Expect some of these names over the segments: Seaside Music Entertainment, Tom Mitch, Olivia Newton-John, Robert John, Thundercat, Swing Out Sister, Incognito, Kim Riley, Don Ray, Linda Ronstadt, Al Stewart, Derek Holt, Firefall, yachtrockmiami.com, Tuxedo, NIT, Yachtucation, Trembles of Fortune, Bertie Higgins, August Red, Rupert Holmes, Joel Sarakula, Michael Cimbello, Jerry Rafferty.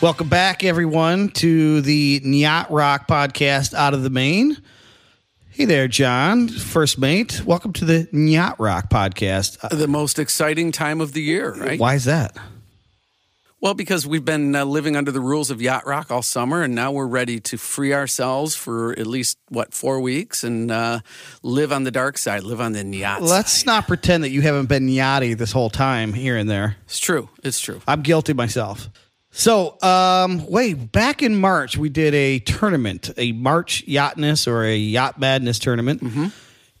Welcome back, everyone, to the Yacht Rock Podcast out of the Main. Hey there, John, first mate. Welcome to the Yacht Rock Podcast. The most exciting time of the year, right? Why is that? Well, because we've been living under the rules of Yacht Rock all summer, and now we're ready to free ourselves for at least, 4 weeks and live on the dark side, live on the yacht side. Let's not pretend that you haven't been yachty this whole time here and there. It's true. It's true. I'm guilty myself. So, way back in March, we did a tournament, a March Yachtness or a Yacht Madness tournament,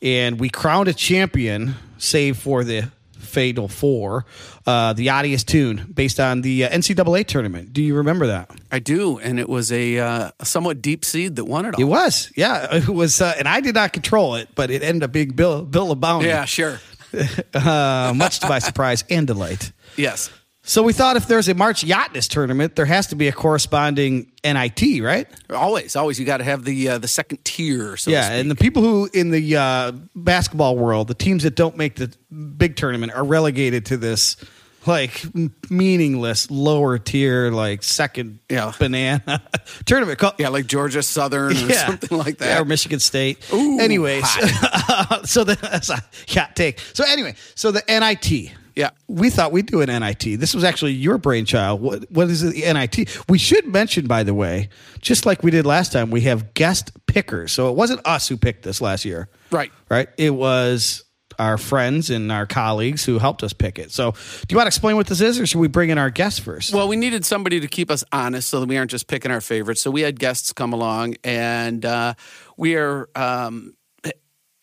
and we crowned a champion, save for the Fatal Four, the yachtiest tune, based on the NCAA tournament. Do you remember that? I do, and it was a somewhat deep seed that won it all. It was, yeah. It was, and I did not control it, but it ended up being Bill of Bounty. Yeah, sure. Much to my surprise and delight. Yes. So we thought if there's a March Yachtness tournament, there has to be a corresponding NIT, right? Always. You got to have the second tier, so to speak. And the people who, in the basketball world, the teams that don't make the big tournament are relegated to this, meaningless, lower tier, second banana tournament. Yeah, like Georgia Southern or something like that. Yeah, or Michigan State. Ooh, anyways, so that's a yacht take. So anyway, so the NIT. Yeah, we thought we'd do an NIT. This was actually your brainchild. What is it, the NIT? We should mention, by the way, just like we did last time, we have guest pickers. So it wasn't us who picked this last year. Right. It was our friends and our colleagues who helped us pick it. So do you want to explain what this is, or should we bring in our guests first? Well, we needed somebody to keep us honest so that we aren't just picking our favorites. So we had guests come along, and we are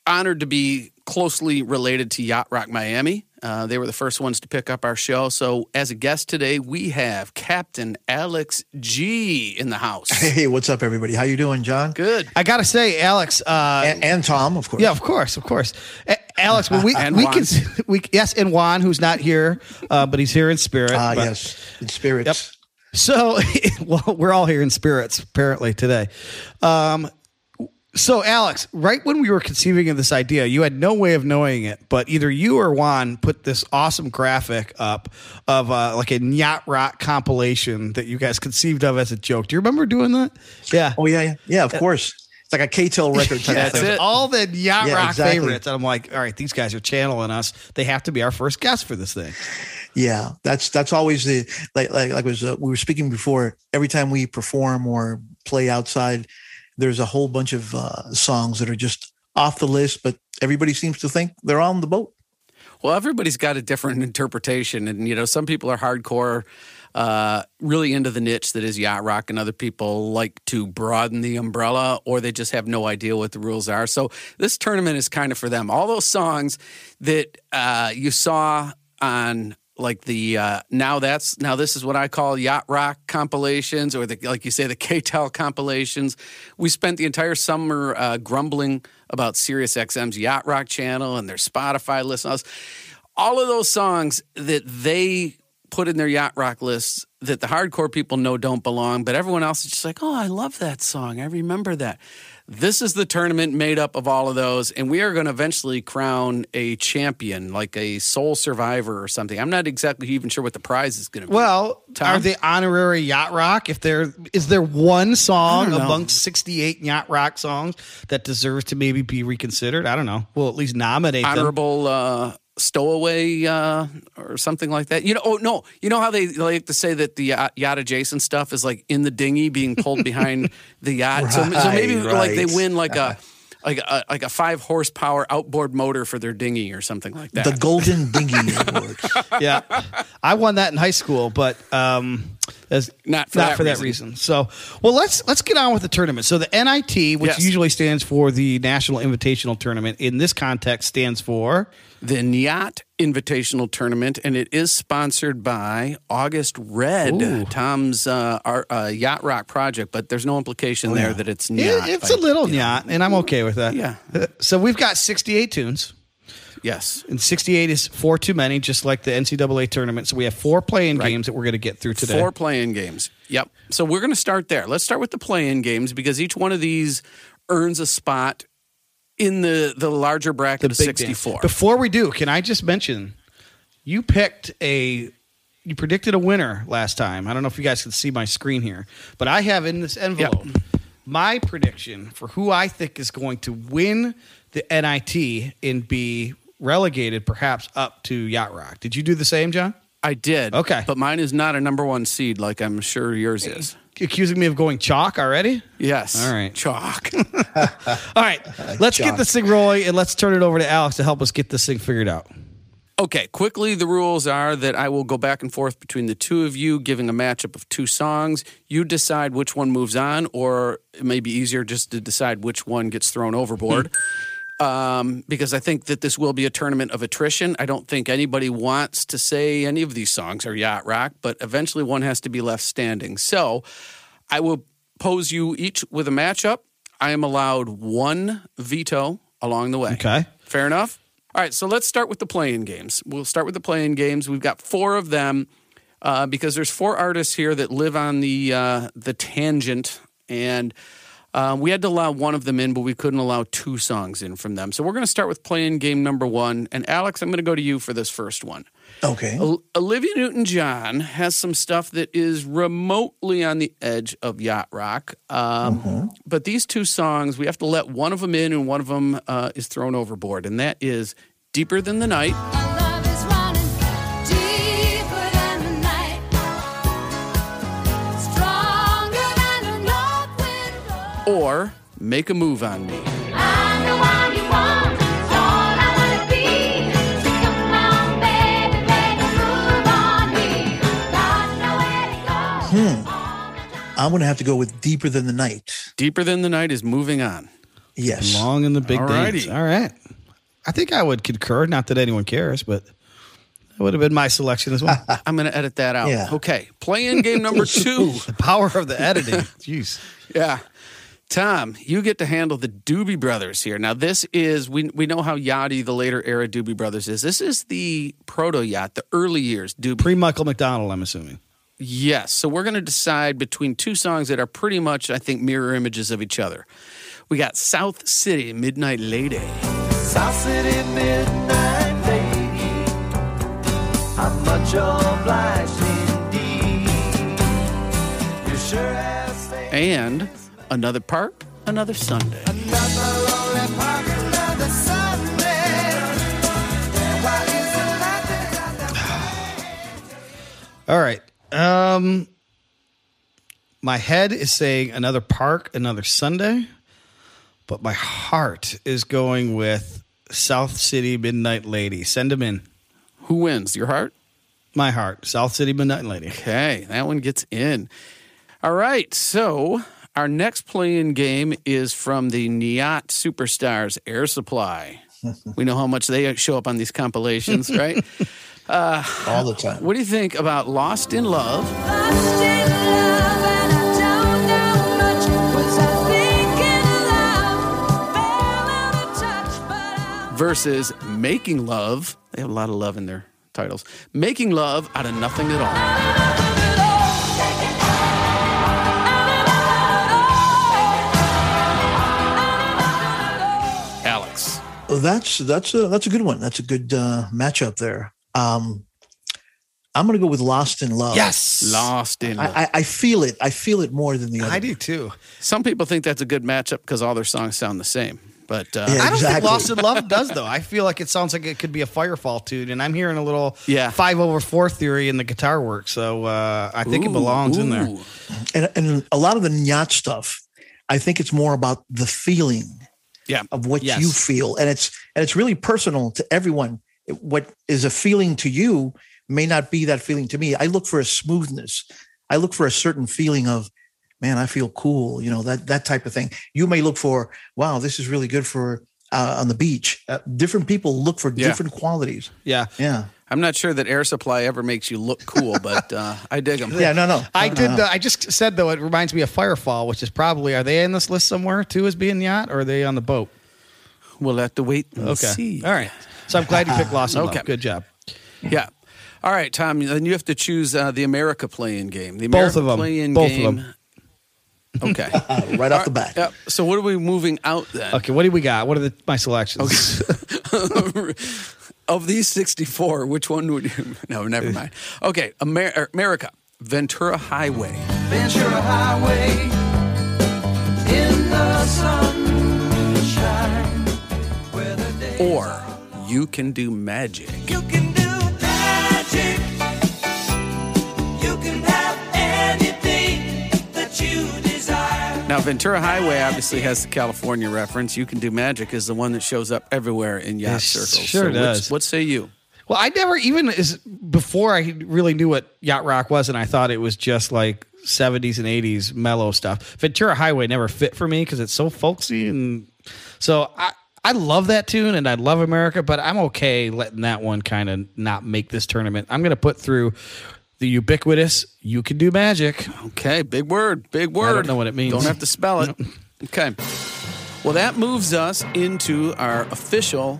honored to be closely related to Yacht Rock Miami. They were the first ones to pick up our show. So as a guest today, we have Captain Alex G in the house. Hey, what's up, everybody? How you doing, John? Good. I got to say, Alex. And Tom, of course. Yeah, of course. Alex, and Juan, who's not here, but he's here in spirit. Yes, in spirit. Yep. So we're all here in spirits, apparently, today. So, Alex, right when we were conceiving of this idea, you had no way of knowing it, but either you or Juan put this awesome graphic up of a Yacht Rock compilation that you guys conceived of as a joke. Do you remember doing that? Yeah. Oh, yeah. Yeah, of course. It's like a K-Tel record type of thing. All the Yacht Rock favorites. And I'm like, all right, these guys are channeling us. They have to be our first guest for this thing. Yeah, that's always the – we were speaking before, every time we perform or play outside – there's a whole bunch of songs that are just off the list, but everybody seems to think they're on the boat. Well, everybody's got a different interpretation. And, some people are hardcore, really into the niche that is yacht rock, and other people like to broaden the umbrella, or they just have no idea what the rules are. So this tournament is kind of for them. All those songs that you saw on this is what I call Yacht Rock compilations, or the K-Tel compilations. We spent the entire summer grumbling about SiriusXM's Yacht Rock channel and their Spotify list. All of those songs that they put in their Yacht Rock lists that the hardcore people know don't belong, but everyone else is just like, oh, I love that song. I remember that. This is the tournament made up of all of those, and we are going to eventually crown a champion, like a sole survivor or something. I'm not exactly even sure what the prize is going to be. Well, Tom? Are they honorary Yacht Rock? Is there one song amongst 68 Yacht Rock songs that deserves to maybe be reconsidered? I don't know. We'll at least nominate them. Honorable Stowaway or something like that. You know how they like to say that the yacht adjacent stuff is like in the dinghy being pulled behind the yacht. Right, so maybe they win a 5-horsepower outboard motor for their dinghy or something like that. The Golden Dinghy Award. Yeah, I won that in high school, but not for that reason. So, let's get on with the tournament. So the NIT, which usually stands for the National Invitational Tournament, in this context stands for the Nyacht Invitational Tournament, and it is sponsored by August Red, Tom's Yacht Rock project, but there's no implication that it's Nyacht. It's a little Nyacht, and I'm okay with that. Yeah. So we've got 68 tunes. Yes. And 68 is 4 too many, just like the NCAA tournament. So we have 4 play-in games that we're going to get through today. 4 play-in games. Yep. So we're going to start there. Let's start with the play-in games, because each one of these earns a spot in the larger bracket of 64. Before we do, can I just mention, you picked a you predicted a winner last time. I don't know if you guys can see my screen here, but I have in this envelope my prediction for who I think is going to win the NIT and be relegated perhaps up to Yacht Rock. Did you do the same, John? I did. Okay. But mine is not a number one seed like I'm sure yours is. Accusing me of going chalk already? Yes. All right. Chalk. All right. Let's get this thing rolling, and let's turn it over to Alex to help us get this thing figured out. Okay. Quickly, the rules are that I will go back and forth between the two of you, giving a matchup of two songs. You decide which one moves on, or it may be easier just to decide which one gets thrown overboard. Because I think that this will be a tournament of attrition. I don't think anybody wants to say any of these songs are Yacht Rock, but eventually one has to be left standing. So I will pose you each with a matchup. I am allowed one veto along the way. Okay. Fair enough? All right, so let's start with the play-in games. We'll start with the play-in games. We've got four of them because there's four artists here that live on the tangent, and we had to allow one of them in, but we couldn't allow two songs in from them. So we're going to start with play-in game number one. And, Alex, I'm going to go to you for this first one. Okay. Olivia Newton-John has some stuff that is remotely on the edge of Yacht Rock. But these two songs, we have to let one of them in, and one of them is thrown overboard. And that is Deeper Than the Night. Our love is running deeper than the night. Stronger than a north wind. Or Make a Move on Me. I'm going to have to go with Deeper Than the Night. Deeper Than the Night is moving on. Yes. Long in the big dance. All right. I think I would concur. Not that anyone cares, but that would have been my selection as well. I'm going to edit that out. Yeah. Okay. Play-in game number two. The power of the editing. Jeez. Yeah. Tom, you get to handle the Doobie Brothers here. Now, this is, we know how yachty the later era Doobie Brothers is. This is the proto-yacht, the early years Doobie. Pre-Michael McDonald, I'm assuming. Yes, so we're going to decide between two songs that are pretty much, I think, mirror images of each other. We got South City, Midnight Lady. South City, Midnight Lady, I'm much obliged indeed. You sure have saved. And Another Park, Another Sunday. Another lonely park, another Sunday. All right. My head is saying Another Park, Another Sunday, but my heart is going with South City, Midnight Lady. Send them in. Who wins? Your heart? My heart. South City, Midnight Lady. Okay. That one gets in. All right. So our next play-in game is from the Nyacht Superstars, Air Supply. We know how much they show up on these compilations, right? All the time. What do you think about Lost in Love? Lost in love, and I don't know much. Was I thinking aloud? Fell out of touch, but I... Versus Making Love. They have a lot of love in their titles. Making Love Out of Nothing at All. Alex. Well, that's a good one. That's a good matchup there. I'm going to go with Lost in Love. Yes. Lost in Love. I feel it. I feel it more than the other. I do too. Some people think that's a good matchup because all their songs sound the same. But yeah, I don't think Lost in Love does, though. I feel like it sounds like it could be a Firefall tune, and I'm hearing a little 5/4 theory in the guitar work. So I think it belongs in there. And a lot of the Nyacht stuff, I think it's more about the feeling of what you feel. And it's really personal to everyone. What is a feeling to you may not be that feeling to me. I look for a smoothness. I look for a certain feeling of, man, I feel cool. You know, that type of thing. You may look for, wow, this is really good for on the beach. Different people look for different qualities. Yeah. Yeah. I'm not sure that Air Supply ever makes you look cool, but I dig them. Yeah, no. I just said, though, it reminds me of Firefall, which is probably, are they in this list somewhere too as being Yacht, or are they on the boat? We'll have to wait and see. All right. So I'm glad you picked Lost in Love. Good job. Yeah. All right, Tom, then you have to choose the America play-in game. Both of them. Okay. Right off the bat. Yep. So what are we moving out then? Okay, what do we got? What are my selections? Okay. Of these 64, which one would you... No, never mind. Okay, America. Ventura Highway. Ventura Highway in the sunshine where the days are long. You can do magic. You can do magic. You can have anything that you desire. Now, Ventura Highway obviously has the California reference. You can do magic is the one that shows up everywhere in yacht circles. Sure does. What say you? Well, I never even, before I really knew what Yacht Rock was, and I thought it was just like 70s and 80s mellow stuff. Ventura Highway never fit for me because it's so folksy. And so I love that tune, and I love America, but I'm okay letting that one kind of not make this tournament. I'm going to put through the ubiquitous You Can Do Magic. Okay, big word, big word. I don't know what it means. Don't have to spell it. No. Okay. Well, that moves us into our official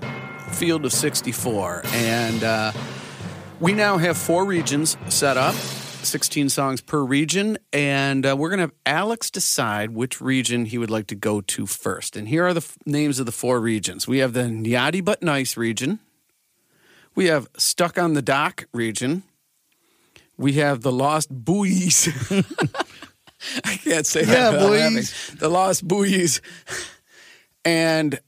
field of 64, and we now have four regions set up, 16 songs per region, and we're going to have Alex decide which region he would like to go to first. And here are the names of the four regions. We have the Nyadi But Nice region. We have Stuck on the Dock region. We have the Lost Buoys. I can't say that. Buoys. The Lost Buoys. And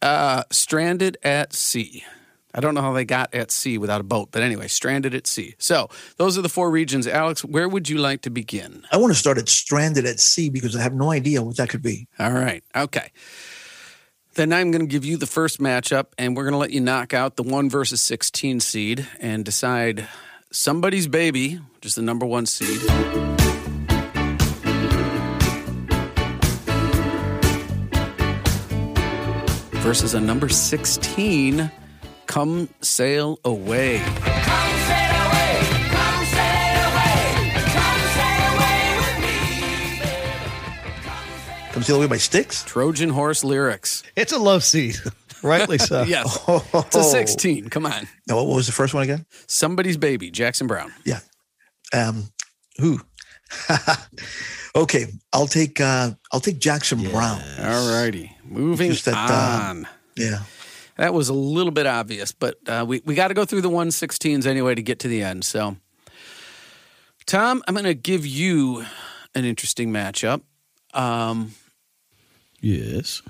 Stranded at Sea. I don't know how they got at sea without a boat, but anyway, Stranded at Sea. So those are the four regions. Alex, where would you like to begin? I want to start at Stranded at Sea because I have no idea what that could be. All right. Okay. Then I'm going to give you the first matchup, and we're going to let you knock out the 1 versus 16 seed and decide somebody's baby, which is the number 1 seed. Versus a number 16, Come Sail Away. Come sail away, come sail away, come sail away with me, baby. Come Sail Away by Styx? Trojan Horse lyrics. It's a love seed, rightly so. Yes, it's a 16, come on. Now, what was the first one again? Somebody's Baby, Jackson Browne. Yeah. Who? Okay, I'll take Jackson Browne. All righty. Moving on. Yeah. That was a little bit obvious, but we got to go through the 116s anyway to get to the end. So, Tom, I'm going to give you an interesting matchup. Yes.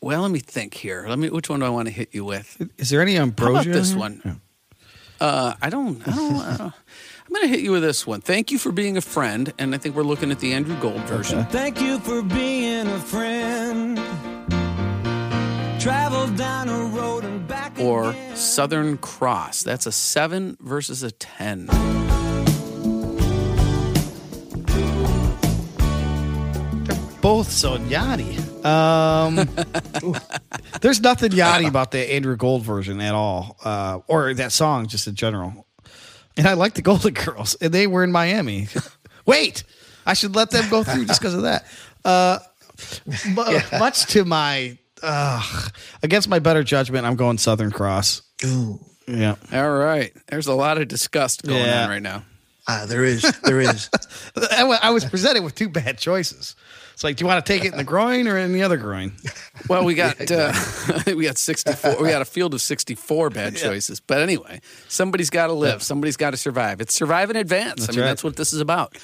Well, let me think here. Which one do I want to hit you with? Is there any ambrosia? How about this one? Yeah. I'm going to hit you with this one. Thank You for Being a Friend, and I think we're looking at the Andrew Gold version. Okay. Thank you for being a friend. Travel down a road and back again. Or Southern Cross. That's a 7 versus a 10. They're both so yachty. There's nothing yachty about the Andrew Gold version at all, or that song just in general. And I like the Golden Girls, and they were in Miami. Wait, I should let them go through just because of that. Much to my, against my better judgment, I'm going Southern Cross. Ooh. Yeah. All right. There's a lot of disgust going on right now. There is. I was presented with two bad choices. It's like, do you want to take it in the groin or in the other groin? Well, we got we got 64. We got a field of 64 bad choices. But anyway, somebody's got to live. Yeah. Somebody's got to survive. It's survive in advance. That's right. That's what this is about.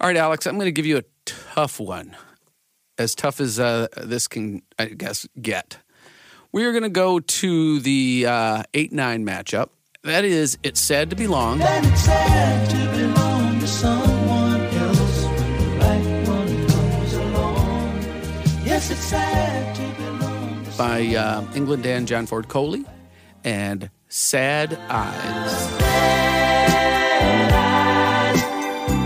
All right, Alex, I'm going to give you a tough one, as tough as this can, I guess, get. We are going to go to the 8-9 matchup. That is, It's Sad to Belong. And it's sad to belong to someone else when the right one comes along. Yes, it's sad to belong to by England and John Ford Coley, and Sad Eyes. Sad eyes,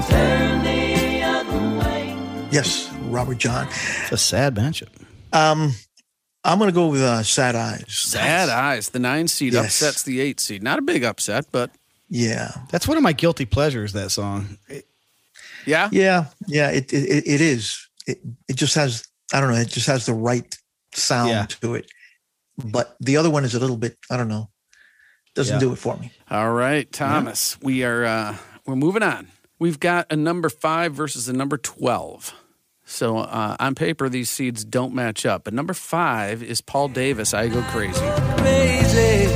turn the other way. Yes, Robert John. It's a sad matchup. I'm going to go with Sad Eyes. Sad Eyes. The 9 seed upsets the 8 seed. Not a big upset, but... Yeah. That's one of my guilty pleasures, that song. Yeah? Yeah, it is. It just has, I don't know, it just has the right sound to it. But the other one is a little bit, I don't know, doesn't do it for me. All right, Thomas, we are, we're moving on. We've got a number 5 versus a number 12. So on paper, these seeds don't match up. But number 5 is Paul Davis, I Go Crazy. Crazy.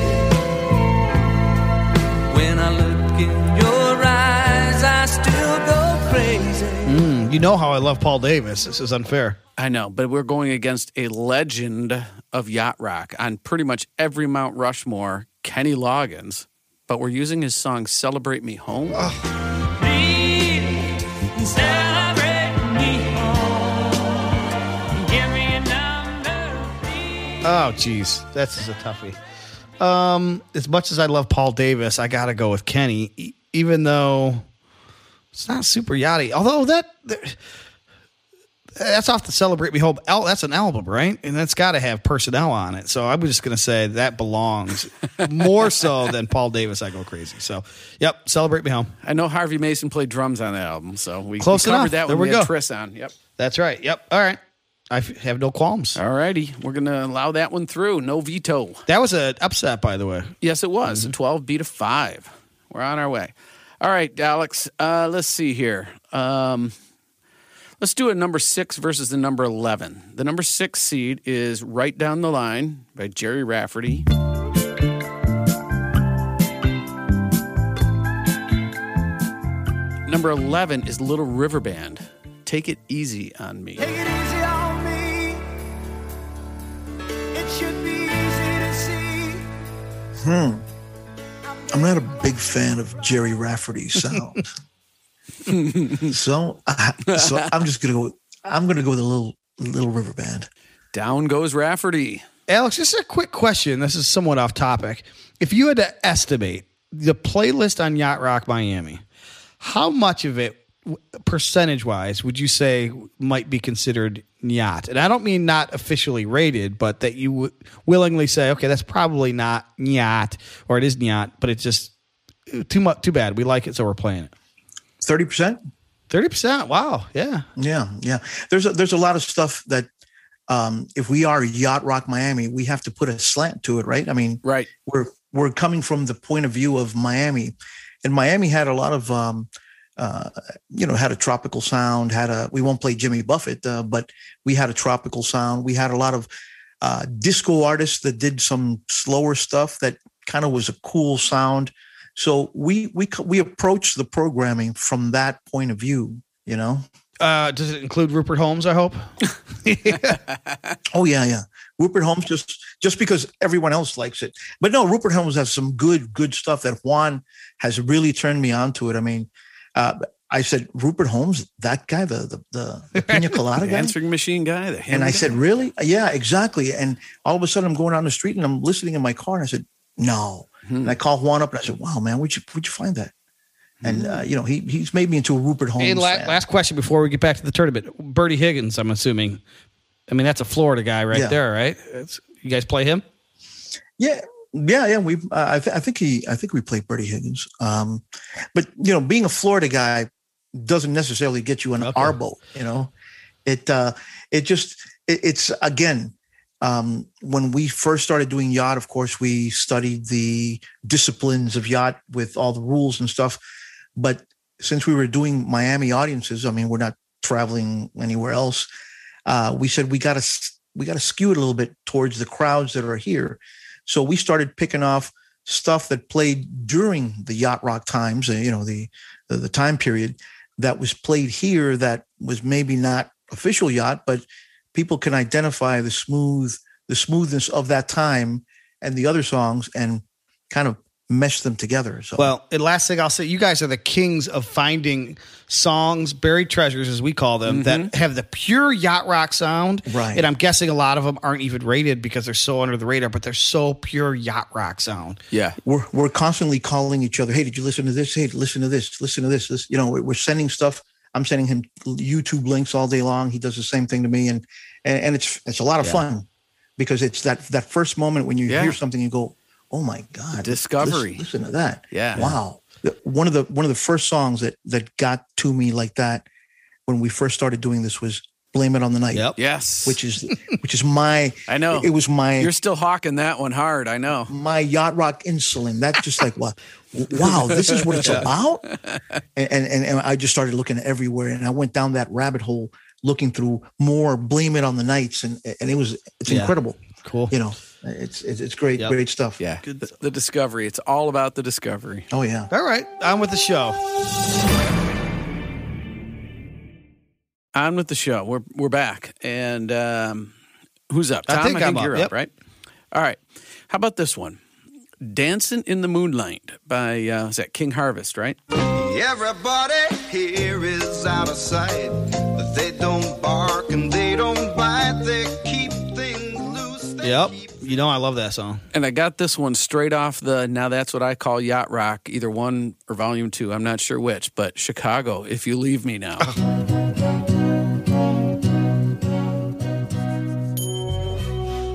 You know how I love Paul Davis. This is unfair. I know, but we're going against a legend of yacht rock on pretty much every Mount Rushmore, Kenny Loggins. But we're using his song Celebrate Me Home. Oh. Please celebrate me home. Give me a number, please. Oh, geez. This is a toughie. As much as I love Paul Davis, I got to go with Kenny, even though... It's not super yachty, although that's off the Celebrate Me Home. That's an album, right? And that's got to have personnel on it. So I was just going to say that belongs more so than Paul Davis. I go crazy. So, yep, Celebrate Me Home. I know Harvey Mason played drums on that album, so we covered that when we had Tris on. Yep, that's right. Yep. All right. I have no qualms. All righty. We're going to allow that one through. No veto. That was an upset, by the way. Yes, it was. Mm-hmm. 12 beat a 5. We're on our way. All right, Alex, let's see here. Let's do a number 6 versus the number 11. The number 6 seed is Right Down the Line by Jerry Rafferty. Number 11 is Little River Band, Take It Easy on Me. Take it easy on me. It should be easy to see. I'm not a big fan of Jerry Rafferty's sound, so I'm just gonna go. I'm gonna go with a Little River Band. Down goes Rafferty. Alex, just a quick question. This is somewhat off topic. If you had to estimate the playlist on Yacht Rock Miami, how much of it, percentage wise, would you say might be considered yacht? And I don't mean not officially rated, but that you would willingly say, okay, that's probably not yacht, or it is yacht, but it's just too much, too bad. We like it, so we're playing it. 30%. Wow. Yeah. There's a lot of stuff that if we are Yacht Rock Miami, we have to put a slant to it, right? I mean, right. We're coming from the point of view of Miami, and Miami had a lot of had a tropical sound, we won't play Jimmy Buffett, but we had a tropical sound. We had a lot of disco artists that did some slower stuff that kind of was a cool sound. So we approached the programming from that point of view, you know? Does it include Rupert Holmes, I hope? Oh, yeah. Rupert Holmes, just because everyone else likes it. But no, Rupert Holmes has some good stuff that Juan has really turned me on to it. I mean, I said, Rupert Holmes, that guy, the pina colada guy? The answering machine guy? And I said, really? Yeah, exactly. And all of a sudden, I'm going down the street, and I'm listening in my car, and I said, no. Mm-hmm. And I called Juan up, and I said, wow, man, where'd you find that? Mm-hmm. And, he's made me into a Rupert Holmes fan. Last question before we get back to the tournament. Bertie Higgins, I'm assuming. I mean, that's a Florida guy there, right? You guys play him? Yeah. Yeah. We, I think we played Bertie Higgins. But being a Florida guy doesn't necessarily get you an arbo. It's when we first started doing yacht, of course, we studied the disciplines of yacht with all the rules and stuff. But since we were doing Miami audiences, I mean, we're not traveling anywhere else. We said we got to skew it a little bit towards the crowds that are here. So we started picking off stuff that played during the Yacht Rock times, the time period that was played here that was maybe not official yacht, but people can identify the smoothness of that time and the other songs and kind of mesh them together. So. Well, and last thing I'll say, you guys are the kings of finding songs, buried treasures, as we call them, that have the pure yacht rock sound. Right. And I'm guessing a lot of them aren't even rated because they're so under the radar, but they're so pure yacht rock sound. Yeah. We're constantly calling each other. Hey, did you listen to this? Hey, listen to this. Listen to this. We're sending stuff. I'm sending him YouTube links all day long. He does the same thing to me. And it's a lot of fun because it's that first moment when you hear something, you go, oh my God! Discovery. Listen to that. Yeah. Wow. One of the first songs that got to me like that when we first started doing this was "Blame It on the Night." Yep. Yes. Which is my. I know. It was my. You're still hawking that one hard. I know. My yacht rock insulin. That's just like wow. This is what it's about. And I just started looking everywhere, and I went down that rabbit hole looking through more "Blame It on the Nights," and it's incredible. Cool. It's great, yep. Great stuff. Yeah, good. The discovery. It's all about the discovery. Oh, yeah. All right. On with the show. On with the show. We're back. And who's up? Tom, I think you're up, right? All right. How about this one? Dancing in the Moonlight by, is that King Harvest, right? Everybody here is out of sight, but they don't bark and they don't bite. They keep things loose. Yep. You know, I love that song. And I got this one straight off the, now that's what I call Yacht Rock, either one or volume two. I'm not sure which, but Chicago, If You Leave Me Now.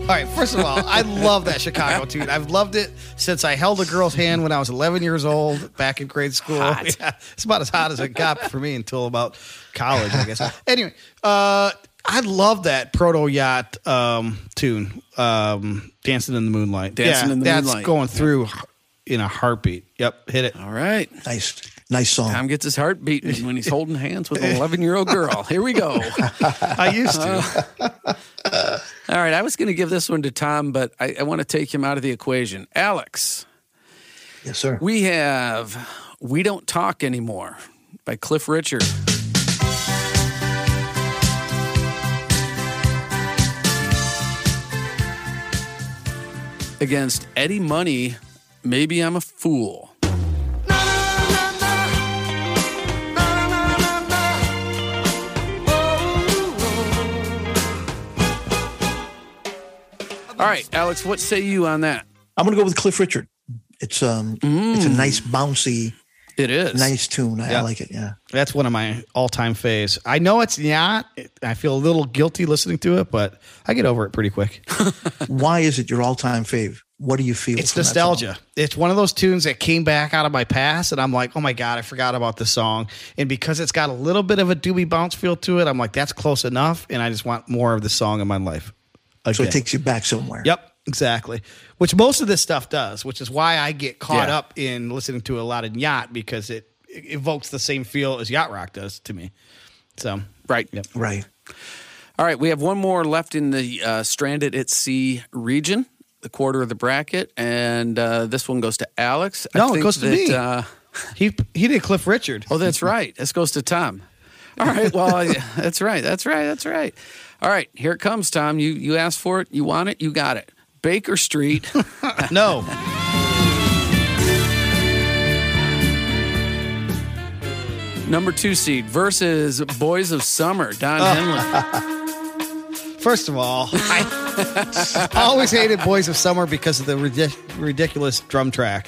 All right, first of all, I love that Chicago tune. I've loved it since I held a girl's hand when I was 11 years old back in grade school. Yeah, it's about as hot as it got for me until about college, I guess. Anyway, I love that proto-yacht tune, Dancing in the Moonlight. Dancing in the Moonlight. That's going through in a heartbeat. Yep, hit it. All right. Nice song. Tom gets his heart beating when he's holding hands with an 11-year-old girl. Here we go. I used to. All right, I was going to give this one to Tom, but I want to take him out of the equation. Alex. Yes, sir. We have We Don't Talk Anymore by Cliff Richard. Against Eddie Money, Maybe I'm a Fool. All right, Alex, what say you on that? I'm going to go with Cliff Richard. It's it's a nice, bouncy, it is nice tune. I like it, yeah. That's one of my all-time faves. I know it's not. I feel a little guilty listening to it, but I get over it pretty quick. Why is it your all-time fave? What do you feel? It's nostalgia. It's one of those tunes that came back out of my past, and I'm like, oh, my God, I forgot about this song. And because it's got a little bit of a doobie bounce feel to it, I'm like, that's close enough, and I just want more of the song in my life. Okay. So it takes you back somewhere. Yep, exactly. Which most of this stuff does, which is why I get caught up in listening to a lot of Yacht, because it evokes the same feel as Yacht Rock does to me. So right. Yep. Right. All right, we have one more left in the Stranded at Sea region, the quarter of the bracket, and this one goes to Alex. It goes to me. He did Cliff Richard. Oh, that's right. This goes to Tom. All right, well, that's right. All right, here it comes, Tom. You asked for it, you want it, you got it. Baker Street. No. Number 2 seed versus Boys of Summer, Don Henley. First of all, I always hated Boys of Summer because of the ridiculous drum track.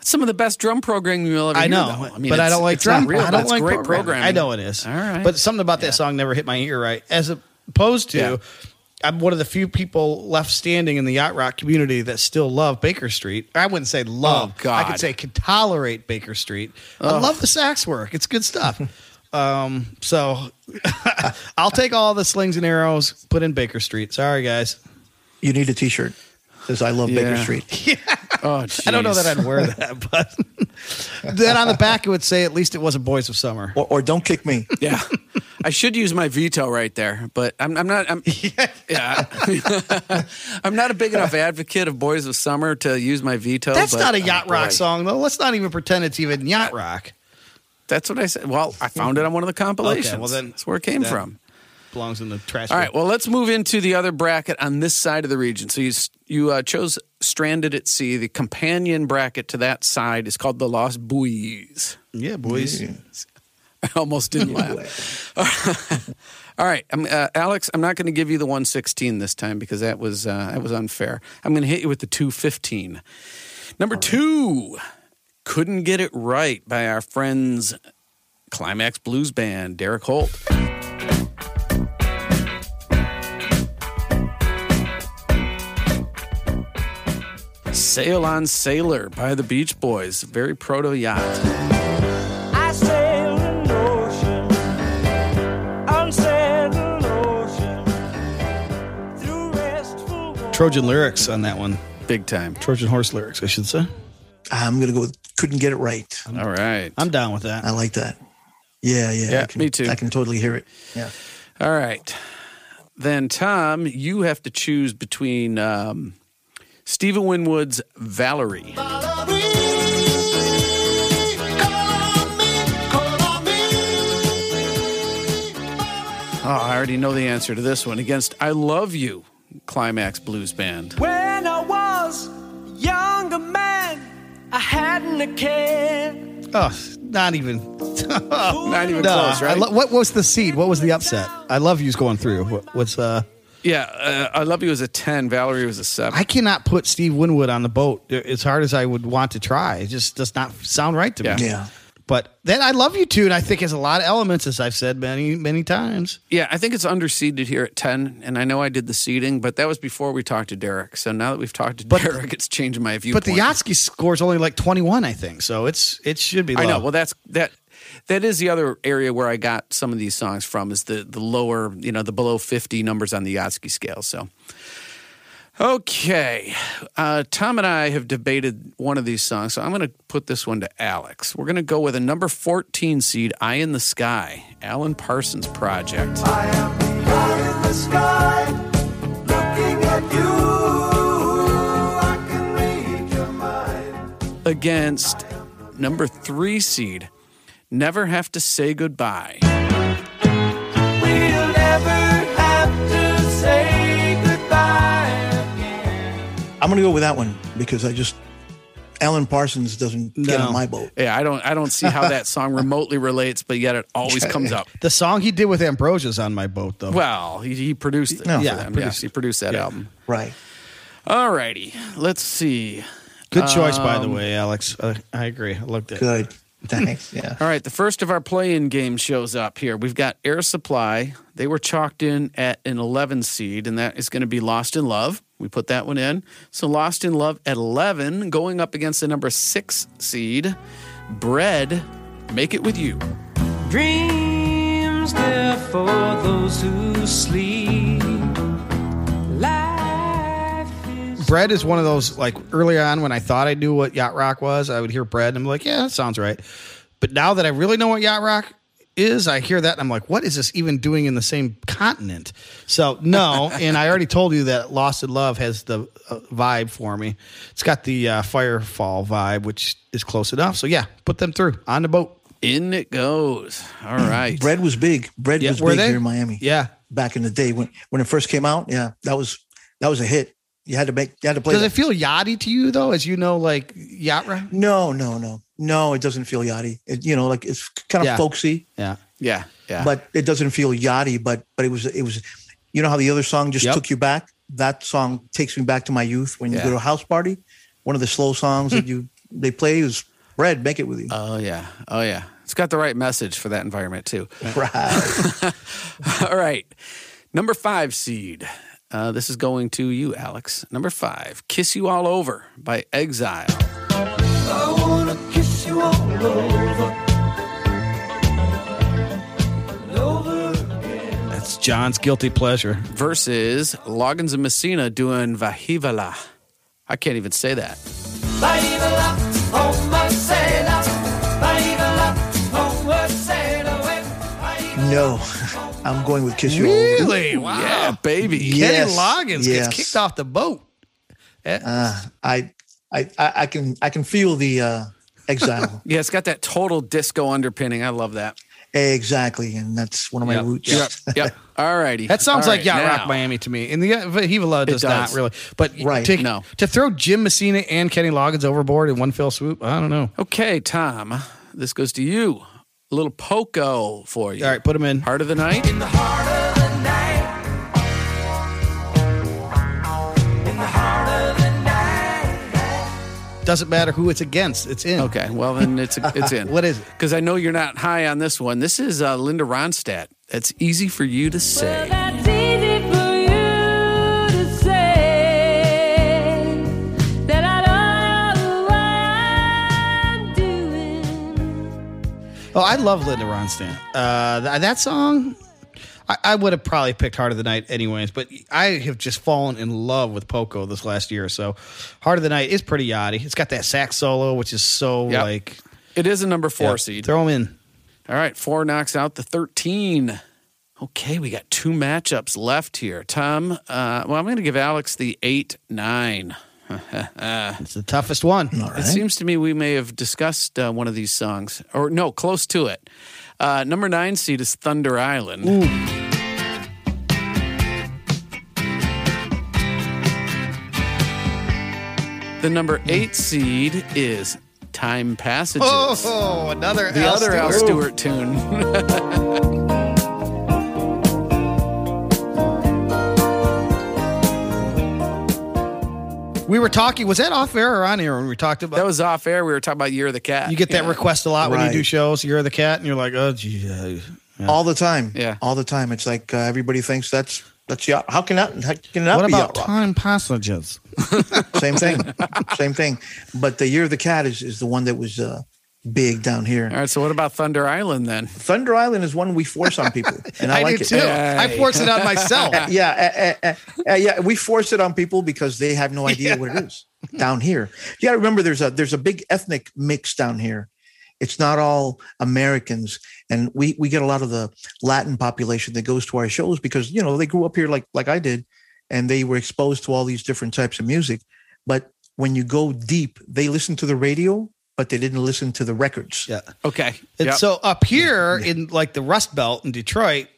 Some of the best drum programming you'll ever hear. I know, but I don't like drum. I don't like great programming. I know it is. All right, but something about that song never hit my ear right. As opposed to, I'm one of the few people left standing in the Yacht Rock community that still love Baker Street. I wouldn't say love. Oh, God. I could say can tolerate Baker Street. Oh. I love the sax work. It's good stuff. So I'll take all the slings and arrows. Put in Baker Street. Sorry, guys. You need a T-shirt. Says I love Baker Street. Yeah. Oh, geez. I don't know that I'd wear that, but then on the back it would say at least it wasn't Boys of Summer or Don't Kick Me. Yeah, I should use my veto right there, but I'm not. I'm not a big enough advocate of Boys of Summer to use my veto. That's not a Yacht Rock song, though. Let's not even pretend it's even Yacht Rock. That's what I said. Well, I found it on one of the compilations. Okay, well then, that's where it came from. Belongs in the trash. All right, well, let's move into the other bracket on this side of the region. So you chose Stranded at Sea. The companion bracket to that side is called the Lost Buoys. Yeah, buoys. Yeah. I almost didn't laugh. All right, Alex, I'm not going to give you the 116 this time because that was unfair. I'm going to hit you with the 215. Number 2, Couldn't Get It Right by our friends Climax Blues Band, Derek Holt. Sail on Sailor by the Beach Boys, very proto-yacht. I sail an ocean, unsettled ocean, through restful waters. Trojan lyrics on that one. Big time. Trojan horse lyrics, I should say. I'm going to go with Couldn't Get It Right. All right. I'm down with that. I like that. Yeah, me too. I can totally hear it. Yeah. All right. Then, Tom, you have to choose between Stephen Winwood's Valerie. Oh, I already know the answer to this one. Against I Love You, Climax Blues Band. When I was a younger man, I hadn't a care. Oh, not even. Not even close, right? What was the seed? What was the upset? I Love You's going through. What's Yeah, I Love You was a 10. Valerie was a 7. I cannot put Steve Winwood on the boat as hard as I would want to try. It just does not sound right to me. Yeah. But that I Love You tune, I think, has a lot of elements, as I've said many, many times. Yeah, I think it's underseeded here at 10, and I know I did the seeding, but that was before we talked to Derek. So now that we've talked to Derek, it's changed my viewpoint. But the Yatsky score's only like 21, I think, so it should be low. I know, well, that is the other area where I got some of these songs from, is the lower, you know, the below 50 numbers on the Yatsky scale, so... Okay, Tom and I have debated one of these songs, so I'm going to put this one to Alex. We're going to go with a number 14 seed, Eye in the Sky, Alan Parsons Project. I am the eye in the sky, looking at you, I can read your mind. Against number 3 seed, Never Have to Say Goodbye. We'll never have to say goodbye. I'm going to go with that one because Alan Parsons doesn't get on my boat. Yeah, I don't see how that song remotely relates, but yet it always comes up. The song he did with Ambrosia's on my boat, though. Well, he produced it. No, yeah, he produced that album. Right. All righty. Let's see. Good choice, by the way, Alex. I agree. I looked at it. Good. Thanks, yeah. All right, the first of our play-in game shows up here. We've got Air Supply. They were chalked in at an 11 seed, and that is going to be Lost in Love. We put that one in. So Lost in Love at 11, going up against the number 6 seed, Bread, Make It With You. Dreams there for those who sleep. Bread is one of those, like, early on when I thought I knew what Yacht Rock was, I would hear Bread, and I'm like, yeah, that sounds right. But now that I really know what Yacht Rock is, I hear that, and I'm like, what is this even doing in the same continent? So, no, and I already told you that Lost in Love has the vibe for me. It's got the Firefall vibe, which is close enough. So, yeah, put them through. On the boat. In it goes. All right. Bread was big. Bread was big here in Miami. Yeah. Back in the day when it first came out, yeah, that was a hit. You had to play. Does it feel yachty to you though? As you know, like yacht rock? No. It doesn't feel yachty. Like it's kind of folksy. Yeah. But it doesn't feel yachty. But it was. You know how the other song just took you back? That song takes me back to my youth. When you go to a house party, one of the slow songs that they play is Bread, Make It With You. Oh yeah. It's got the right message for that environment too. Right. All right. Number 5 seed. This is going to you, Alex. Number 5, Kiss You All Over by Exile. I wanna kiss you all over again. That's John's guilty pleasure. Versus Loggins and Messina doing Vahivala. I can't even say that. Vahivala, oh my sailor. Vahivala, oh my sailor. No. I'm going with Kiss You All Over. Really? Wow. Yeah, baby. Yes. Kenny Loggins gets kicked off the boat. I can feel the exile. Yeah, it's got that total disco underpinning. I love that. Exactly, and that's one of my roots. Yep. All righty. That sounds like Yacht Rock Miami to me. And the Vahivala does not really. But to throw Jim Messina and Kenny Loggins overboard in one fell swoop, I don't know. Okay, Tom, this goes to you. A little Poco for you. All right, put them in. Heart of the Night. In the heart of the night. In the heart of the night. Doesn't matter who it's against. It's in. Okay, well, then it's in. What is it? Because I know you're not high on this one. This is Linda Ronstadt. That's Easy for You to Say. Well, that's easy for you to say that I don't know what I'm doing. Oh, I love Linda Ronstadt. That song, I would have probably picked Heart of the Night anyways, but I have just fallen in love with Poco this last year. So Heart of the Night is pretty yachty. It's got that sax solo, which is so like... It is a number 4 seed. Throw them in. All right, 4 knocks out the 13. Okay, we got two matchups left here. Tom, well, I'm going to give Alex the 8-9. It's the toughest one. All right. It seems to me we may have discussed one of these songs. Or, no, close to it. Number 9 seed is Thunder Island. Ooh. The number 8 seed is Time Passages. Oh, another the Al other Stewart. Al Stewart tune. We were talking, was that off air or on air when we talked about? That was off air. We were talking about Year of the Cat. You get that request a lot when you do shows, Year of the Cat, and you're like, oh, gee. Yeah. All the time. Yeah. All the time. It's like everybody thinks that's yacht. How can it not be yacht rock? What about Time Passages? Same thing. But the Year of the Cat is the one that was big down here. All right, so what about Thunder Island then? Thunder Island is one we force on people, and I like do it. Too. I force it on myself. Yeah. We force it on people because they have no idea what it is down here. You got to remember, there's a big ethnic mix down here. It's not all Americans, and we get a lot of the Latin population that goes to our shows because, you know, they grew up here like I did, and they were exposed to all these different types of music. But when you go deep, they listen to the radio, but they didn't listen to the records. Yeah. Okay. And so up here in like the Rust Belt in Detroit,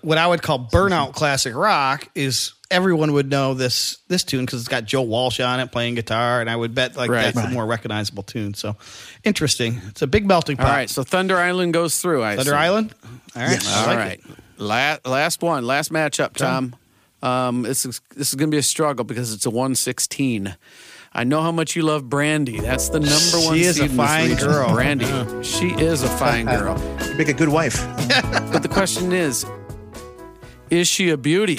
what I would call burnout classic rock is everyone would know this tune because it's got Joe Walsh on it playing guitar, and I would bet that's a more recognizable tune. So interesting. It's a big melting pot. All right, so Thunder Island goes through. Thunder Island? All right. Yes. All right. Last one. Last matchup, Tom. This is going to be a struggle because it's a 116. I know how much you love Brandy. That's the number one seed. She is a fine girl. Brandy. Yeah. She is a fine girl. You make a good wife. But the question is she a beauty?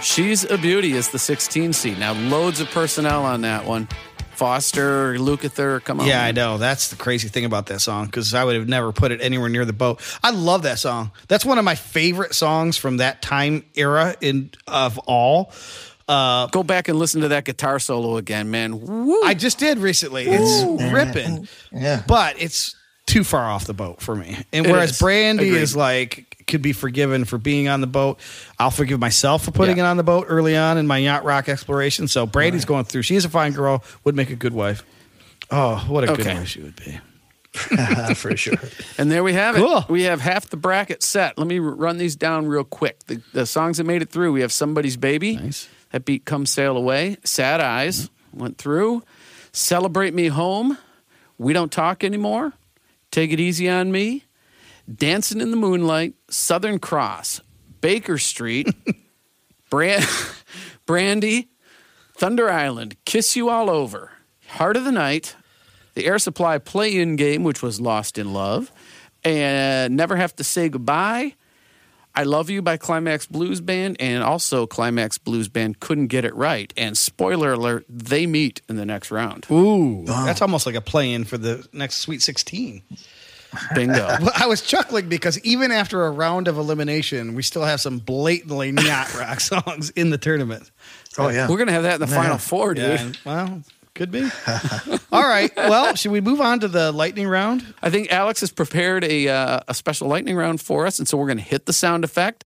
She's a Beauty is the 16 seed. Now, loads of personnel on that one. Foster, Lukather, come on. Yeah, I know. That's the crazy thing about that song, because I would have never put it anywhere near the boat. I love that song. That's one of my favorite songs from that time era of all. Go back and listen to that guitar solo again, man. Woo. I just did recently. Woo. It's ripping. Yeah. But it's too far off the boat for me. And whereas Brandy is like... could be forgiven for being on the boat. I'll forgive myself for putting it on the boat early on in my yacht rock exploration. So Brandy's going through. She's a fine girl. Would make a good wife. Oh, what a good wife she would be. For sure. And there we have it. We have half the bracket set. Let me run these down real quick. The songs that made it through, we have Somebody's Baby. Nice. That beat Come Sail Away. Sad Eyes went through. Celebrate Me Home. We Don't Talk Anymore. Take It Easy on Me. Dancing in the Moonlight, Southern Cross, Baker Street, Brandy, Thunder Island, Kiss You All Over, Heart of the Night, the Air Supply play-in game, which was Lost in Love, and Never Have to Say Goodbye, I Love You by Climax Blues Band, and also Climax Blues Band couldn't get it right. And spoiler alert, they meet in the next round. Ooh, that's almost like a play-in for the next Sweet 16. Bingo. I was chuckling because even after a round of elimination, we still have some blatantly not rock songs in the tournament. Oh, yeah. We're going to have that in the Final Four, dude. Yeah. Well, could be. All right. Well, should we move on to the lightning round? I think Alex has prepared a special lightning round for us, and so we're going to hit the sound effect.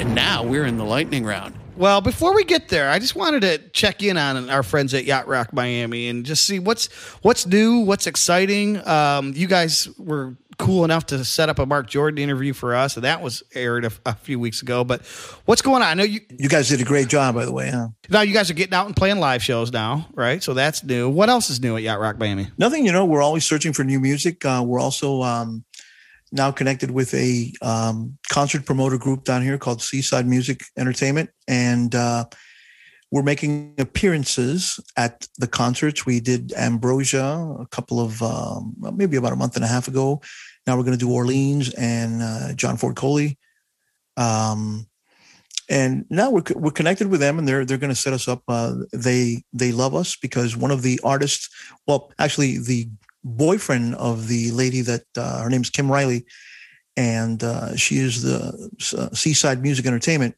And now we're in the lightning round. Well, before we get there, I just wanted to check in on our friends at Yacht Rock Miami and just see what's new, what's exciting. You guys were cool enough to set up a Mark Jordan interview for us, and that was aired a few weeks ago. But what's going on? I know you guys did a great job, by the way. Huh? Now you guys are getting out and playing live shows now, right? So that's new. What else is new at Yacht Rock Miami? Nothing. You know, we're always searching for new music. We're also now connected with a concert promoter group down here called Seaside Music Entertainment. And we're making appearances at the concerts. We did Ambrosia a couple of, maybe about a month and a half ago. Now we're going to do Orleans and John Ford Coley. And now we're connected with them, and they're going to set us up. They love us because one of the artists, well, actually the boyfriend of the lady that her name's Kim Riley, and she is the Seaside Music Entertainment.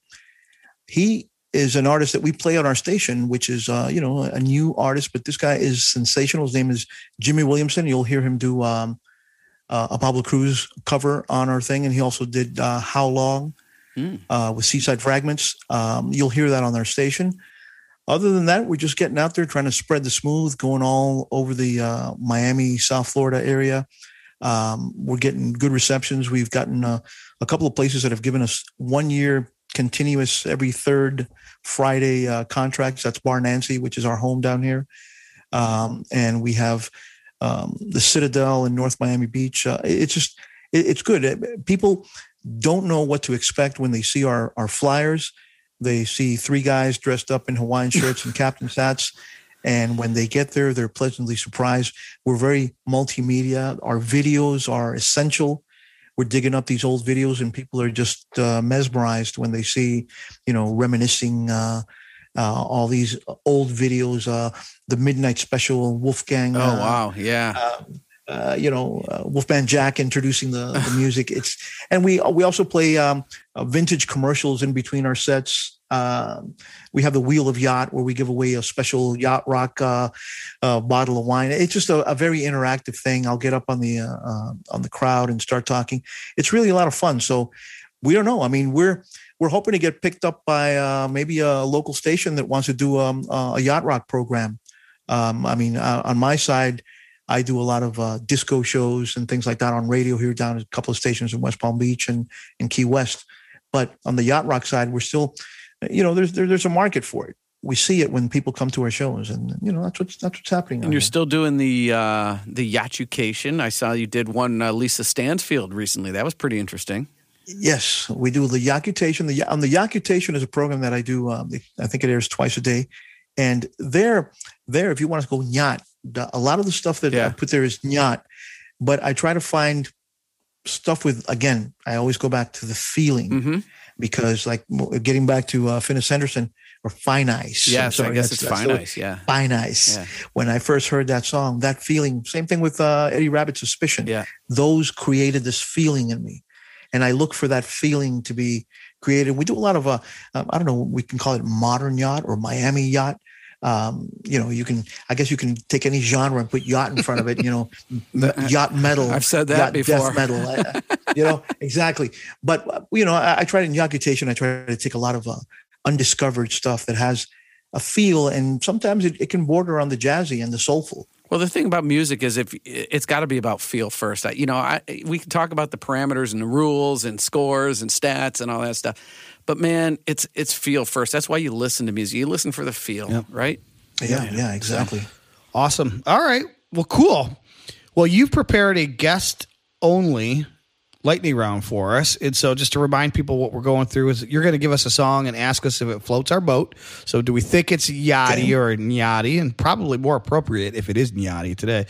He is an artist that we play on our station, which is, a new artist, but this guy is sensational. His name is Jimmy Williamson. You'll hear him do a Pablo Cruz cover on our thing. And he also did How Long with Seaside Fragments. You'll hear that on our station. Other than that, we're just getting out there trying to spread the smooth, going all over the Miami, South Florida area. We're getting good receptions. We've gotten a couple of places that have given us 1 year continuous every third Friday contracts. That's Bar Nancy, which is our home down here. And we have the Citadel in North Miami Beach. It's good. People don't know what to expect when they see our flyers. They see three guys dressed up in Hawaiian shirts and captain's hats. And when they get there, they're pleasantly surprised. We're very multimedia. Our videos are essential. We're digging up these old videos, and people are just mesmerized when they see, reminiscing all these old videos, the Midnight Special, Wolfgang. Oh, wow. Yeah. Wolfman Jack introducing the music. We also play vintage commercials in between our sets. We have the Wheel of Yacht, where we give away a special Yacht Rock bottle of wine. It's just a very interactive thing. I'll get up on the crowd and start talking. It's really a lot of fun. So we don't know. I mean, we're hoping to get picked up by maybe a local station that wants to do a Yacht Rock program. On my side, I do a lot of disco shows and things like that on radio here down at a couple of stations in West Palm Beach and in Key West. But on the Yacht Rock side, we're still, there's a market for it. We see it when people come to our shows, and that's what's happening. And you're still doing the Yachtucation. I saw you did one Lisa Stansfield recently. That was pretty interesting. Yes, we do the Yachtucation. The Yachtucation is a program that I do. I think it airs twice a day, and there if you want to go yacht. A lot of the stuff that I put there is yacht, but I try to find stuff with, again, I always go back to the feeling because like getting back to Finnis Henderson or Fine Ice. Yes, I guess it's Fine Ice. Yeah. Fine Ice. Yeah. When I first heard that song, that feeling, same thing with Eddie Rabbit's Suspicion. Yeah. Those created this feeling in me. And I look for that feeling to be created. We do a lot of, I don't know, we can call it modern yacht or Miami yacht. You can take any genre and put yacht in front of it, yacht metal. I've said that before. Death metal, exactly. But, I try to, in Yachtucation, I try to take a lot of undiscovered stuff that has a feel, and sometimes it can border on the jazzy and the soulful. Well, the thing about music is it's got to be about feel first. We can talk about the parameters and the rules and scores and stats and all that stuff, but man, it's feel first. That's why you listen to music. You listen for the feel, right? Yeah, exactly. Awesome. All right. Well, cool. Well, you've prepared a guest-only lightning round for us. And so just to remind people what we're going through is you're going to give us a song and ask us if it floats our boat. So do we think it's yachty or nyadi, and probably more appropriate if it is nyadi today.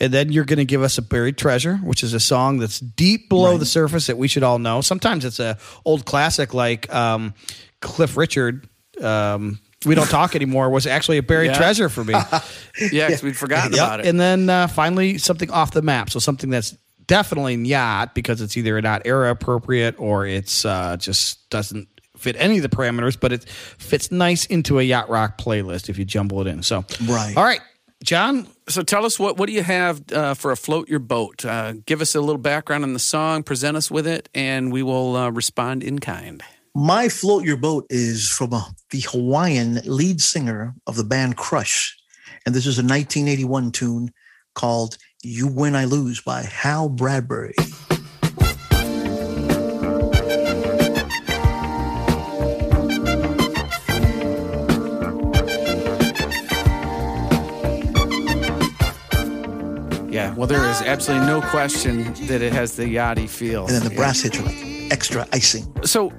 And then you're going to give us a buried treasure, which is a song that's deep below the surface that we should all know. Sometimes it's a old classic like Cliff Richard, We Don't Talk Anymore, was actually a buried treasure for me. Because we'd forgotten about it. And then finally something off the map. So something that's definitely yacht, because it's either not era appropriate or it's just doesn't fit any of the parameters, but it fits nice into a Yacht Rock playlist if you jumble it in. So, right. All right, John. So tell us, what do you have for a float your boat? Give us a little background on the song, present us with it, and we will respond in kind. My float your boat is from the Hawaiian lead singer of the band Crush. And this is a 1981 tune called You Win, I Lose by Hal Bradbury. Yeah, well, there is absolutely no question that it has the yachty feel. And then the brass hits are like extra icing. So,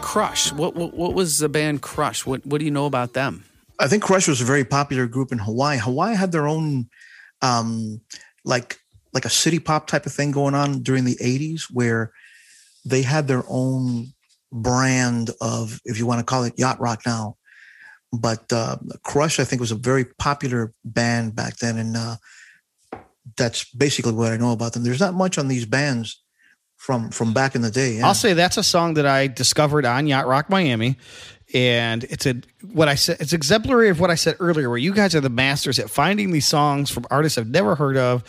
Crush, what was the band Crush? What do you know about them? I think Crush was a very popular group in Hawaii. Hawaii had their own like a city pop type of thing going on during the 80s, where they had their own brand of, if you want to call it Yacht Rock now, but Crush, I think, was a very popular band back then. And that's basically what I know about them. There's not much on these bands from back in the day. Yeah. I'll say that's a song that I discovered on Yacht Rock Miami. And it's exemplary of what I said earlier, where you guys are the masters at finding these songs from artists I've never heard of.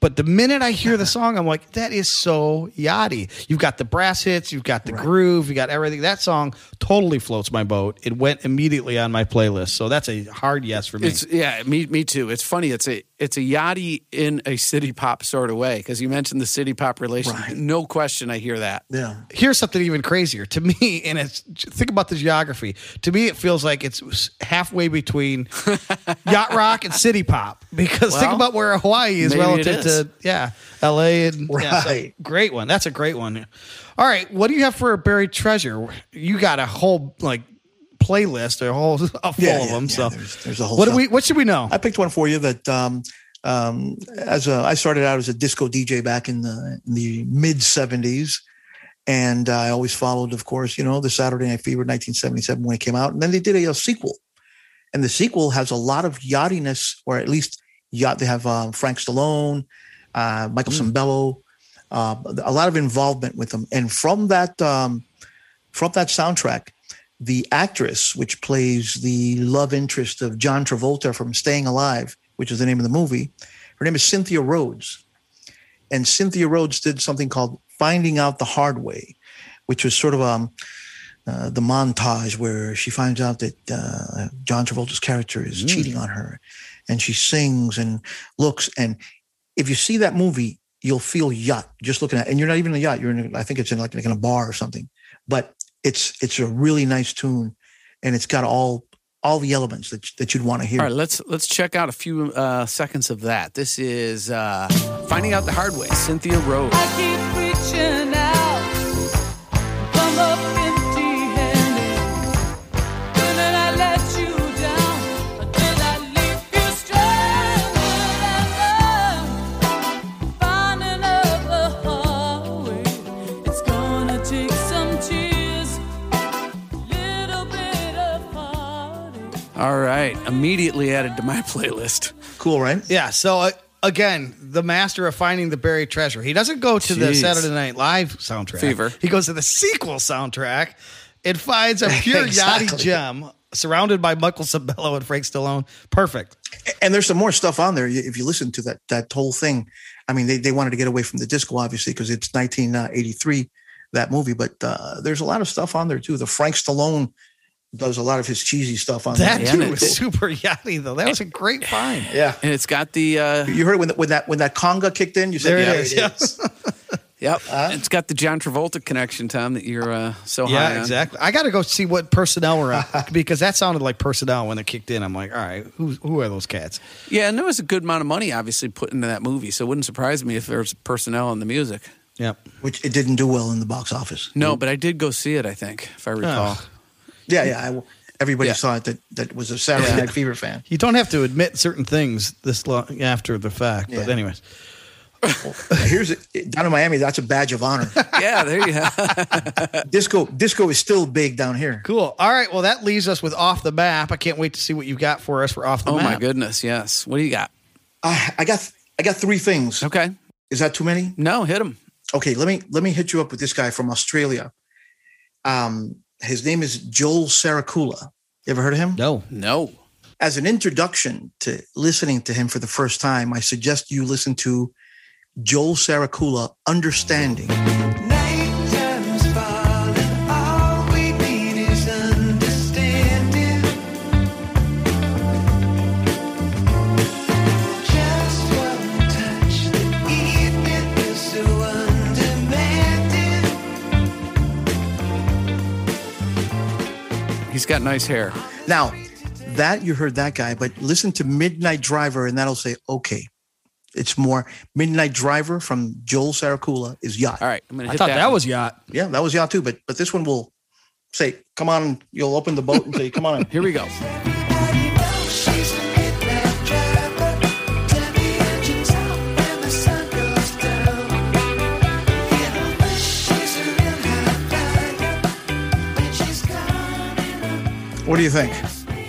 But the minute I hear the song, I'm like, that is so yachty. You've got the brass hits, you've got the groove, you got everything. That song totally floats my boat. It went immediately on my playlist. So that's a hard yes for me. Me too. It's funny. It's a yachty in a city pop sort of way, because you mentioned the city pop relation. Right. No question I hear that. Yeah. Here's something even crazier to me, and think about the geography. To me, it feels like it's halfway between yacht rock and city pop, because think about where Hawaii is relative to LA. And, so great one. That's a great one. All right. What do you have for a buried treasure? You got a whole playlist, of them. So there's a whole. What should we know? I picked one for you that I started out as a disco DJ back in the mid '70s, and I always followed, of course, the Saturday Night Fever 1977 when it came out, and then they did a sequel, and the sequel has a lot of yachtiness, or at least yacht. They have Frank Stallone, Michael Cimbello, a lot of involvement with them, and from that soundtrack. The actress, which plays the love interest of John Travolta from Staying Alive, which is the name of the movie, her name is Cynthia Rhodes. And Cynthia Rhodes did something called Finding Out the Hard Way, which was sort of the montage where she finds out that John Travolta's character is cheating on her. And she sings and looks. And if you see that movie, you'll feel yacht just looking at it. And you're not even in a yacht. You're in, I think it's in like in a bar or something. But it's a really nice tune, and it's got all the elements that you'd want to hear. All right, let's check out a few seconds of that. This is Finding Out the Hard Way, Cynthia Rhodes. I keep reaching out, come up empty-handed, but then I let you down until I leave you stranded. Finding out the hard way, it's gonna take some tears. All right. Immediately added to my playlist. Cool, right? Yeah. So, again, the master of finding the buried treasure. He doesn't go to the Saturday Night Live soundtrack. Fever. He goes to the sequel soundtrack and finds a pure yachty gem surrounded by Michael Cimbello and Frank Stallone. Perfect. And there's some more stuff on there. If you listen to that whole thing, I mean, they wanted to get away from the disco, obviously, because it's 1983, that movie. But there's a lot of stuff on there, too. The Frank Stallone does a lot of his cheesy stuff on that. That too was super yachty, though. That was a great find. Yeah, and it's got the. You heard when that conga kicked in. You said, "There it is." Yep, it's got the John Travolta connection, Tom, that you're high on. Yeah, exactly. I got to go see what personnel we're on, because that sounded like personnel when it kicked in. I'm like, all right, who are those cats? Yeah, and there was a good amount of money obviously put into that movie, so it wouldn't surprise me if there was personnel in the music. Yep, which it didn't do well in the box office. No, but I did go see it. I think, if I recall. Oh. Yeah. Everybody saw it that was a Saturday Night Fever fan. You don't have to admit certain things this long after the fact, but anyways. Well, here's down in Miami, that's a badge of honor. Yeah, there you go. Disco is still big down here. Cool. All right, well, that leaves us with Off the Map. I can't wait to see what you've got for us for Off the Map. Oh, my goodness, yes. What do you got? I got three things. Okay. Is that too many? No, hit them. Okay, let me hit you up with this guy from Australia. His name is Joel Sarakula. You ever heard of him? No. As an introduction to listening to him for the first time, I suggest you listen to Joel Sarakula, Understanding. He's got nice hair. Now, that you heard that guy, but listen to Midnight Driver, and that'll say, okay, it's more. Midnight Driver from Joel Sarakula is yacht. All right, I thought that was yacht. Yeah, that was yacht too, but this one will say, come on, you'll open the boat and say, come on in. Here we go. What do you think?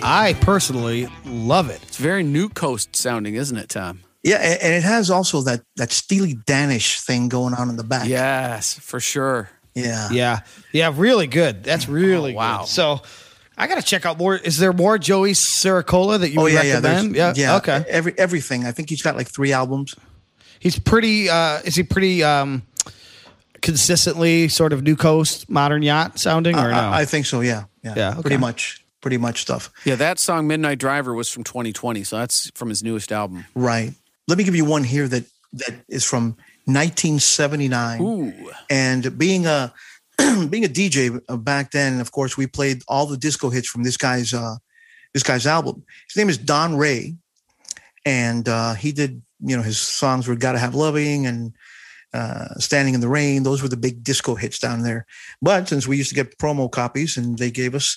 I personally love it. It's very New Coast sounding, isn't it, Tom? Yeah, and it has also that Steely Danish thing going on in the back. Yes, for sure. Yeah. Really good. That's really good. So I got to check out more. Is there more Joey Sarakula that you recommend? Yeah. Okay. Everything. I think he's got like 3 albums. He's pretty, consistently sort of New Coast, modern yacht sounding or no? I think so. Yeah. Yeah. Okay. Pretty much stuff. Yeah. That song Midnight Driver was from 2020. So that's from his newest album. Right. Let me give you one here that is from 1979. Ooh. And being a DJ back then, of course, we played all the disco hits from this guy's album. His name is Don Ray, and he did, his songs were "Gotta Have Loving" and "Standing in the Rain." Those were the big disco hits down there. But since we used to get promo copies, and they gave us,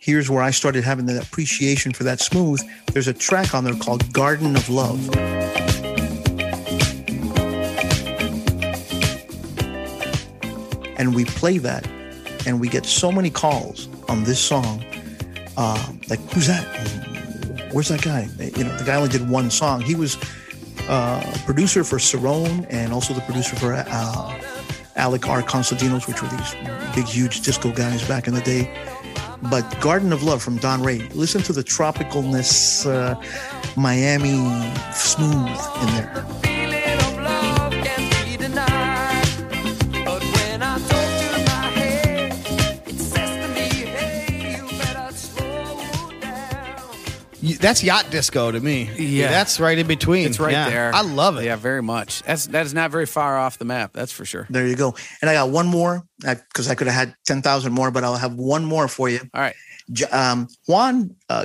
here's where I started having that appreciation for that smooth. There's a track on there called "Garden of Love." And we play that, and we get so many calls on this song. Like, who's that? Where's that guy? The guy only did one song. He was a producer for Cerrone and also the producer for Alec R. Constantinos, which were these big, huge disco guys back in the day. But Garden of Love from Don Ray. Listen to the tropicalness, Miami smooth in there. That's yacht disco to me. Yeah, that's right in between. It's right there. I love it. Yeah, very much. That is not very far off the map. That's for sure. There you go. And I got one more because I could have had 10,000 more, but I'll have one more for you. All right.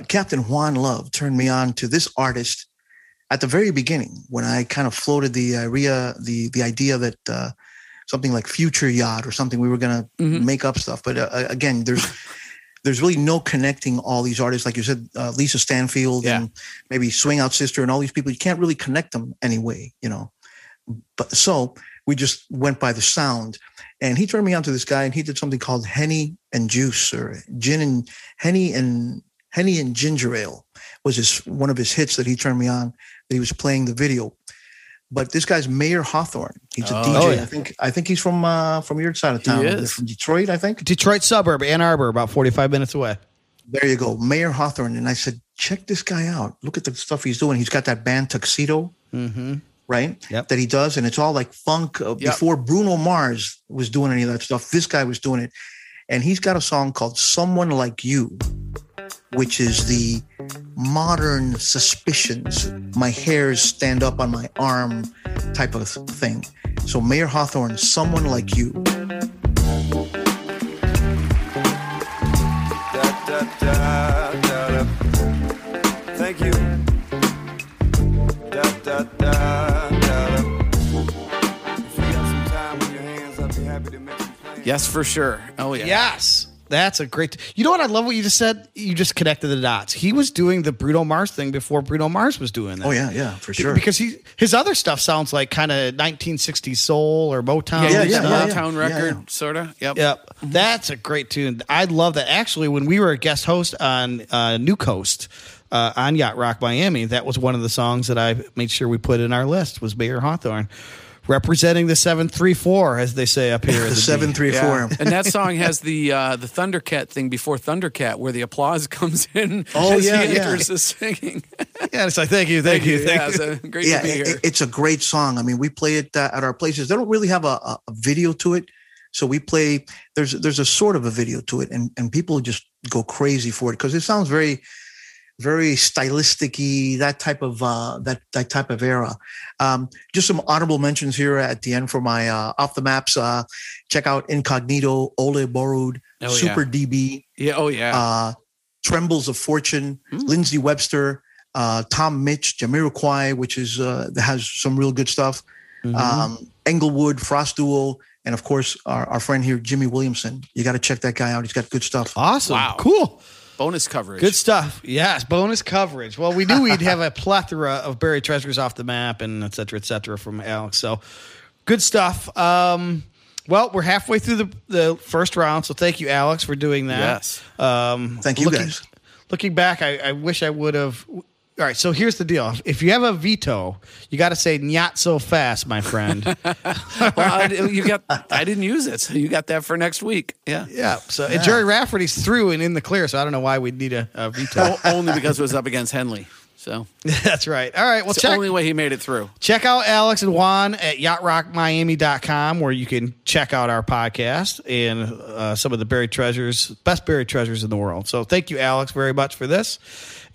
Captain Juan Love turned me on to this artist at the very beginning when I kind of floated the idea that something like Future Yacht or something, we were going to make up stuff. But again, there's really no connecting all these artists. Like you said, Lisa Stanfield and maybe Swing Out Sister and all these people, you can't really connect them anyway, But so we just went by the sound, and he turned me on to this guy, and he did something called Henny and Juice, or Gin and Henny and Ginger Ale was one of his hits that he turned me on, that he was playing the video. But this guy's Mayer Hawthorne. He's a DJ. Oh, yeah. I think he's from your side of town. He is. From Detroit, I think. Detroit suburb, Ann Arbor, about 45 minutes away. There you go. Mayer Hawthorne. And I said, check this guy out. Look at the stuff he's doing. He's got that band Tuxedo, right? Yep. That he does. And it's all like funk. Before Bruno Mars was doing any of that stuff, this guy was doing it. And he's got a song called "Someone Like You," which is the modern Suspicions, my hairs stand up on my arm type of thing. So Mayer Hawthorne, "Someone Like You." Da, da, da, da, da. Thank you. Da, da, da, da, da. If you got some time with your hands, I'd be happy to make some plans. Yes, for sure. Oh, yeah. Yes. That's a great... You know what? I love what you just said. You just connected the dots. He was doing the Bruno Mars thing before Bruno Mars was doing that. Oh, yeah, for sure. Because his other stuff sounds like kind of 1960s soul or Motown. Yeah. Motown record, sort of. Yep. That's a great tune. I love that. Actually, when we were a guest host on New Coast on Yacht Rock Miami, that was one of the songs that I made sure we put in our list, was Mayer Hawthorne. Representing the 734, as they say up here. The 734. Yeah. And that song has the Thundercat thing before Thundercat, where the applause comes in as he enters the singing. Yeah, it's like, thank you. Yeah, great to be here. It's a great song. I mean, we play it at our places. They don't really have a video to it. So we play, there's a sort of a video to it, and people just go crazy for it because it sounds very... very stylistic-y, that type of era. Just some honorable mentions here at the end for my off the maps. Check out Incognito, Ole Borrowed, Super DB. Yeah, Trembles of Fortune, Lindsey Webster, Tom Mitch, Jamiroquai, which is has some real good stuff. Englewood, Frost Duel, and of course our friend here, Jimmy Williamson. You got to check that guy out. He's got good stuff. Awesome. Wow. Cool. Bonus coverage. Good stuff. Yes, bonus coverage. Well, we knew we'd have a plethora of buried treasures off the map and et cetera from Alex. So good stuff. Well, we're halfway through the first round. So thank you, Alex, for doing that. Yes. Thank you, guys. Looking back, I wish I would have All right, so here's the deal. If you have a veto, you got to say "not so fast," my friend. I didn't use it, so you got that for next week. Yeah. So yeah. Jerry Rafferty's through and in the clear, so I don't know why we'd need a veto. Only because it was up against Henley. So that's right. All right, well, it's the only way he made it through. Check out Alex and Juan at yachtrockmiami.com, where you can check out our podcast and some of the buried treasures, best buried treasures in the world. So thank you, Alex, very much for this.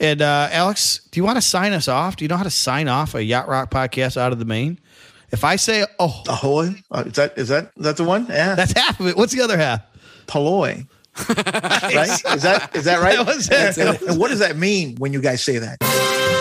And Alex, do you want to sign us off? Do you know how to sign off a Yacht Rock podcast out of the main? If I say ahoy, is that the one? Yeah, that's half of it. What's the other half? Paloi. Right? Is that right? That was it. And what does that mean when you guys say that?